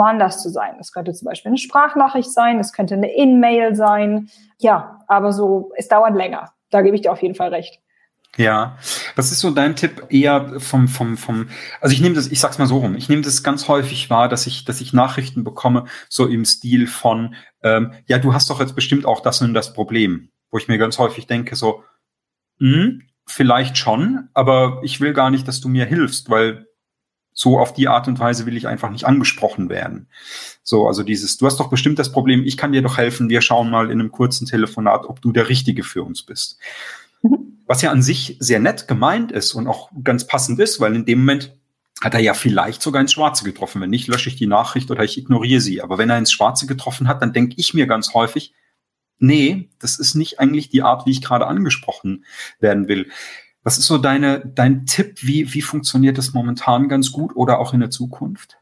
anders zu sein. Das könnte zum Beispiel eine Sprachnachricht sein, das könnte eine In-Mail sein. Ja, aber so, es dauert länger. Da gebe ich dir auf jeden Fall recht. Ja, was ist so dein Tipp eher vom, also ich sag's mal so rum, ich nehme das ganz häufig wahr, dass ich Nachrichten bekomme, so im Stil von, du hast doch jetzt bestimmt auch das und das Problem, wo ich mir ganz häufig denke so, vielleicht schon, aber ich will gar nicht, dass du mir hilfst, weil so auf die Art und Weise will ich einfach nicht angesprochen werden. So, also dieses, du hast doch bestimmt das Problem, ich kann dir doch helfen, wir schauen mal in einem kurzen Telefonat, ob du der Richtige für uns bist. Was ja an sich sehr nett gemeint ist und auch ganz passend ist, weil in dem Moment hat er ja vielleicht sogar ins Schwarze getroffen. Wenn nicht, lösche ich die Nachricht oder ich ignoriere sie. Aber wenn er ins Schwarze getroffen hat, dann denke ich mir ganz häufig, nee, das ist nicht eigentlich die Art, wie ich gerade angesprochen werden will. Was ist so dein Tipp? Wie funktioniert das momentan ganz gut oder auch in der Zukunft?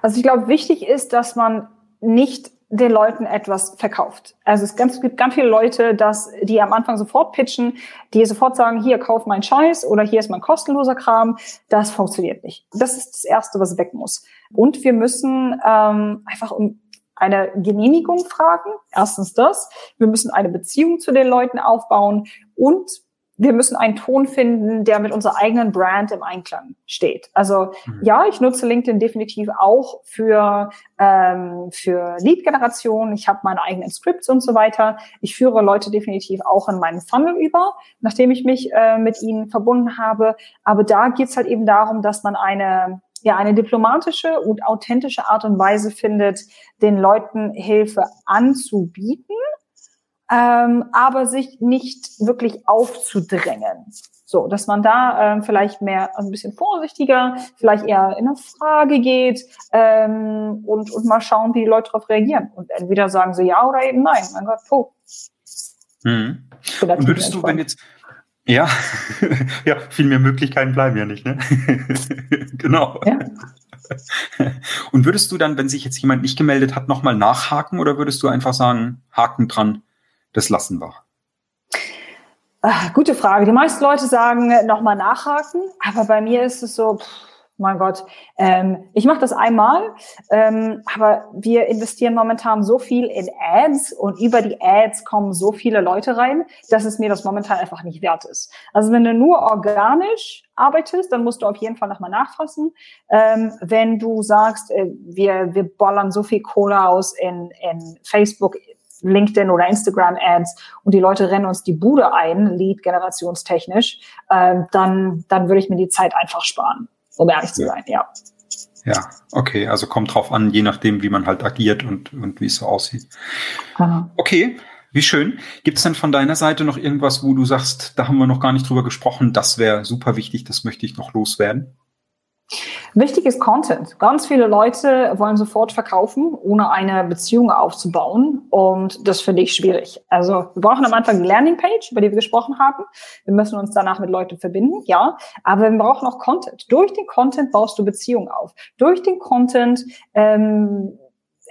Also ich glaube, wichtig ist, dass man nicht den Leuten etwas verkauft. Also es gibt ganz viele Leute, die am Anfang sofort pitchen, die sofort sagen, hier, kauf meinen Scheiß oder hier ist mein kostenloser Kram. Das funktioniert nicht. Das ist das Erste, was weg muss. Und wir müssen einfach um eine Genehmigung fragen. Erstens das. Wir müssen eine Beziehung zu den Leuten aufbauen und wir müssen einen Ton finden, der mit unserer eigenen Brand im Einklang steht. Also ja, ich nutze LinkedIn definitiv auch für Lead-Generation. Ich habe meine eigenen Scripts und so weiter. Ich führe Leute definitiv auch in meinen Funnel über, nachdem ich mich mit ihnen verbunden habe. Aber da geht's halt eben darum, dass man eine diplomatische und authentische Art und Weise findet, den Leuten Hilfe anzubieten. Aber sich nicht wirklich aufzudrängen. So, dass man da vielleicht mehr, also ein bisschen vorsichtiger, vielleicht eher in eine Frage geht und mal schauen, wie die Leute darauf reagieren. Und entweder sagen sie ja oder eben nein. Mein Gott, oh. Mhm. Und würdest du, wenn jetzt... Ja, ja, viel mehr Möglichkeiten bleiben ja nicht, ne? Genau. Ja. Und würdest du dann, wenn sich jetzt jemand nicht gemeldet hat, nochmal nachhaken oder würdest du einfach sagen, Haken dran, das lassen wir? Ach, gute Frage. Die meisten Leute sagen, nochmal nachhaken, aber bei mir ist es so, mein Gott, ich mache das einmal, aber wir investieren momentan so viel in Ads und über die Ads kommen so viele Leute rein, dass es mir das momentan einfach nicht wert ist. Also wenn du nur organisch arbeitest, dann musst du auf jeden Fall nochmal nachfassen. Wenn du sagst, wir bollern so viel Kohle aus in Facebook, LinkedIn oder Instagram-Ads und die Leute rennen uns die Bude ein, Lead-generationstechnisch, dann würde ich mir die Zeit einfach sparen. Um ehrlich zu sein, ja. Ja, okay, also kommt drauf an, je nachdem, wie man halt agiert und wie es so aussieht. Aha. Okay, wie schön. Gibt es denn von deiner Seite noch irgendwas, wo du sagst, da haben wir noch gar nicht drüber gesprochen, das wäre super wichtig, das möchte ich noch loswerden? Wichtig ist Content. Ganz viele Leute wollen sofort verkaufen, ohne eine Beziehung aufzubauen und das finde ich schwierig. Also wir brauchen am Anfang eine Landingpage, über die wir gesprochen haben. Wir müssen uns danach mit Leuten verbinden, ja, aber wir brauchen auch Content. Durch den Content baust du Beziehungen auf. Durch den Content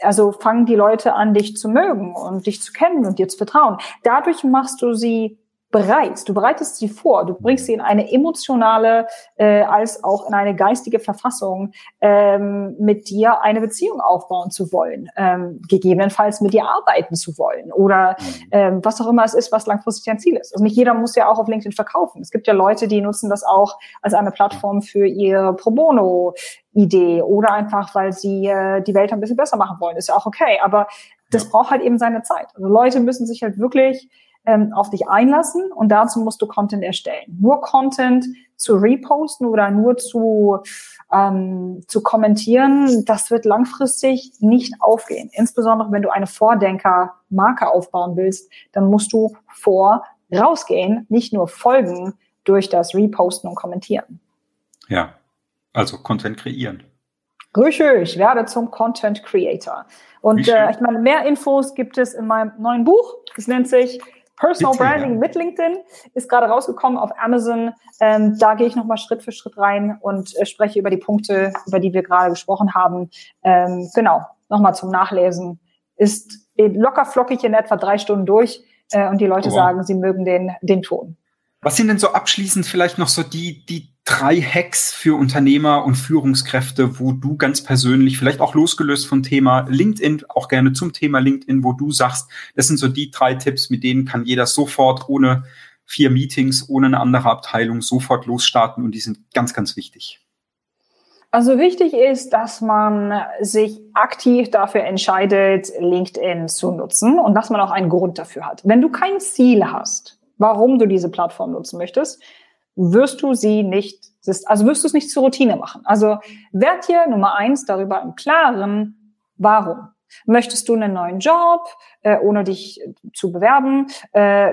also fangen die Leute an, dich zu mögen und dich zu kennen und dir zu vertrauen. Dadurch machst du sie bereit. Du bereitest sie vor, du bringst sie in eine emotionale als auch in eine geistige Verfassung, mit dir eine Beziehung aufbauen zu wollen, gegebenenfalls mit dir arbeiten zu wollen oder was auch immer es ist, was langfristig dein Ziel ist. Also nicht jeder muss ja auch auf LinkedIn verkaufen. Es gibt ja Leute, die nutzen das auch als eine Plattform für ihre Pro Bono-Idee oder einfach, weil sie die Welt ein bisschen besser machen wollen. Ist ja auch okay, aber das braucht halt eben seine Zeit. Also Leute müssen sich halt wirklich auf dich einlassen und dazu musst du Content erstellen. Nur Content zu reposten oder nur zu kommentieren, das wird langfristig nicht aufgehen. Insbesondere, wenn du eine Vordenker-Marke aufbauen willst, dann musst du rausgehen, nicht nur folgen durch das Reposten und Kommentieren. Ja, also Content kreieren. Richtig, werde zum Content Creator. Und ich meine, mehr Infos gibt es in meinem neuen Buch. Es nennt sich Personal Branding mit LinkedIn, ist gerade rausgekommen auf Amazon. Da gehe ich nochmal Schritt für Schritt rein und spreche über die Punkte, über die wir gerade gesprochen haben. Genau, nochmal zum Nachlesen. Ist locker flockig in etwa 3 Stunden durch und die Leute sagen, sie mögen den Ton. Was sind denn so abschließend vielleicht noch so die 3 Hacks für Unternehmer und Führungskräfte, wo du ganz persönlich, vielleicht auch losgelöst vom Thema LinkedIn, auch gerne zum Thema LinkedIn, wo du sagst, das sind so die 3 Tipps, mit denen kann jeder sofort ohne 4 Meetings, ohne eine andere Abteilung sofort losstarten und die sind ganz, ganz wichtig. Also wichtig ist, dass man sich aktiv dafür entscheidet, LinkedIn zu nutzen und dass man auch einen Grund dafür hat. Wenn du kein Ziel hast, warum du diese Plattform nutzen möchtest, wirst du es nicht zur Routine machen. Also werd dir Nummer 1 darüber im Klaren, warum. Möchtest du einen neuen Job, ohne dich zu bewerben?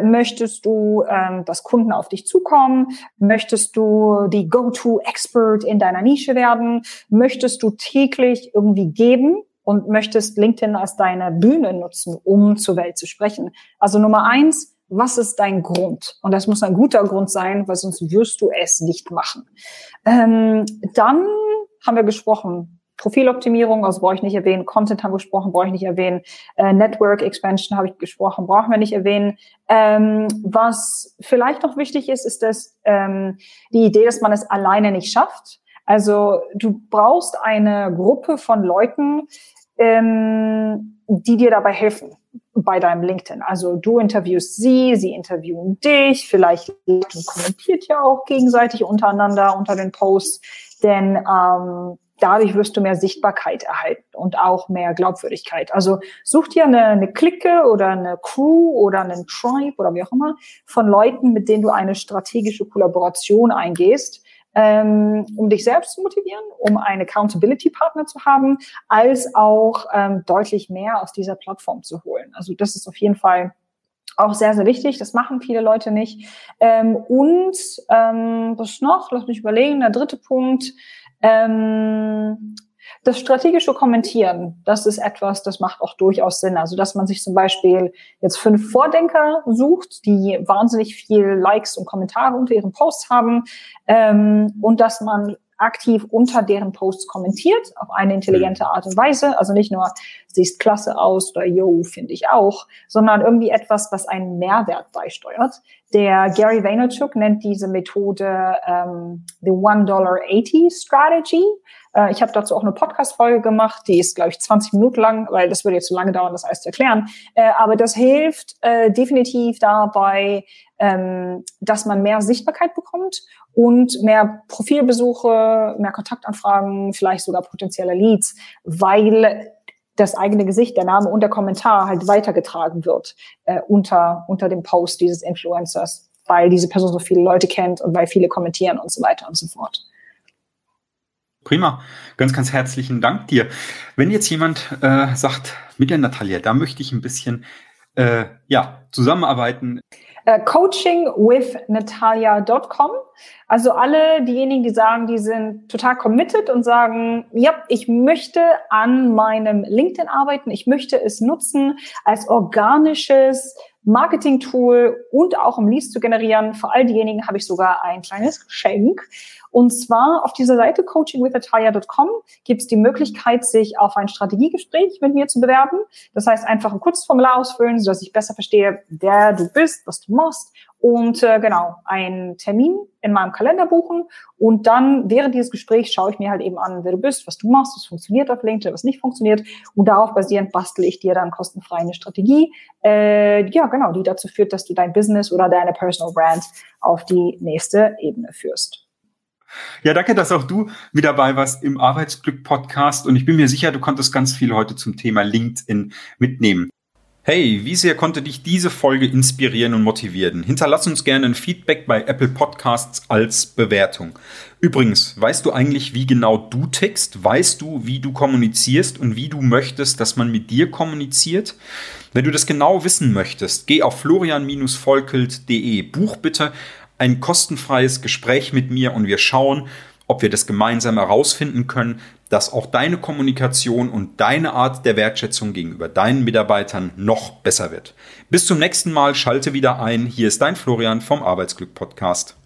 Möchtest du, dass Kunden auf dich zukommen? Möchtest du die Go-To-Expert in deiner Nische werden? Möchtest du täglich irgendwie geben und möchtest LinkedIn als deine Bühne nutzen, um zur Welt zu sprechen? Also Nummer 1, Was ist dein Grund? Und das muss ein guter Grund sein, weil sonst wirst du es nicht machen. Dann haben wir gesprochen, Profiloptimierung, also brauche ich nicht erwähnen, Content haben wir gesprochen, brauche ich nicht erwähnen, Network Expansion habe ich gesprochen, brauchen wir nicht erwähnen. Was vielleicht noch wichtig ist, ist dass die Idee, dass man es alleine nicht schafft. Also du brauchst eine Gruppe von Leuten, die dir dabei helfen bei deinem LinkedIn. Also du interviewst sie, sie interviewen dich, vielleicht kommentiert ja auch gegenseitig untereinander unter den Posts, denn dadurch wirst du mehr Sichtbarkeit erhalten und auch mehr Glaubwürdigkeit. Also such dir eine Clique oder eine Crew oder einen Tribe oder wie auch immer von Leuten, mit denen du eine strategische Kollaboration eingehst, um dich selbst zu motivieren, um einen Accountability-Partner zu haben, als auch deutlich mehr aus dieser Plattform zu holen. Also das ist auf jeden Fall auch sehr, sehr wichtig. Das machen viele Leute nicht. Was noch? Lass mich überlegen. Der dritte Punkt. Das strategische Kommentieren, das ist etwas, das macht auch durchaus Sinn. Also, dass man sich zum Beispiel jetzt 5 Vordenker sucht, die wahnsinnig viel Likes und Kommentare unter ihren Posts haben, und dass man aktiv unter deren Posts kommentiert, auf eine intelligente Art und Weise. Also nicht nur, siehst klasse aus oder yo, finde ich auch, sondern irgendwie etwas, was einen Mehrwert beisteuert. Der Gary Vaynerchuk nennt diese Methode the $1.80 Strategy. Ich habe dazu auch eine Podcast-Folge gemacht, die ist, glaube ich, 20 Minuten lang, weil das würde jetzt so lange dauern, das alles zu erklären. Aber das hilft definitiv dabei, dass man mehr Sichtbarkeit bekommt und mehr Profilbesuche, mehr Kontaktanfragen, vielleicht sogar potenzielle Leads, weil das eigene Gesicht, der Name und der Kommentar halt weitergetragen wird unter dem Post dieses Influencers, weil diese Person so viele Leute kennt und weil viele kommentieren und so weiter und so fort. Prima. Ganz, ganz herzlichen Dank dir. Wenn jetzt jemand sagt, mit der Natalia, da möchte ich ein bisschen zusammenarbeiten. Coachingwithnatalia.com. Also alle diejenigen, die sagen, die sind total committed und sagen, ja, ich möchte an meinem LinkedIn arbeiten, ich möchte es nutzen als organisches Marketing-Tool und auch um Leads zu generieren. Für all diejenigen habe ich sogar ein kleines Geschenk. Und zwar auf dieser Seite coachingwithnatalia.com gibt es die Möglichkeit, sich auf ein Strategiegespräch mit mir zu bewerben. Das heißt, einfach ein kurzes Formular ausfüllen, sodass ich besser verstehe, wer du bist, was du machst. Und einen Termin in meinem Kalender buchen. Und dann während dieses Gesprächs schaue ich mir halt eben an, wer du bist, was du machst, was funktioniert auf LinkedIn, was nicht funktioniert. Und darauf basierend bastle ich dir dann kostenfrei eine Strategie, die dazu führt, dass du dein Business oder deine Personal Brand auf die nächste Ebene führst. Ja, danke, dass auch du mit dabei warst im Arbeitsglück-Podcast. Und ich bin mir sicher, du konntest ganz viel heute zum Thema LinkedIn mitnehmen. Hey, wie sehr konnte dich diese Folge inspirieren und motivieren? Hinterlass uns gerne ein Feedback bei Apple Podcasts als Bewertung. Übrigens, weißt du eigentlich, wie genau du tickst? Weißt du, wie du kommunizierst und wie du möchtest, dass man mit dir kommuniziert? Wenn du das genau wissen möchtest, geh auf florian-volkelt.de, buch bitte ein kostenfreies Gespräch mit mir und wir schauen, ob wir das gemeinsam herausfinden können, dass auch deine Kommunikation und deine Art der Wertschätzung gegenüber deinen Mitarbeitern noch besser wird. Bis zum nächsten Mal, schalte wieder ein. Hier ist dein Florian vom Arbeitsglück Podcast.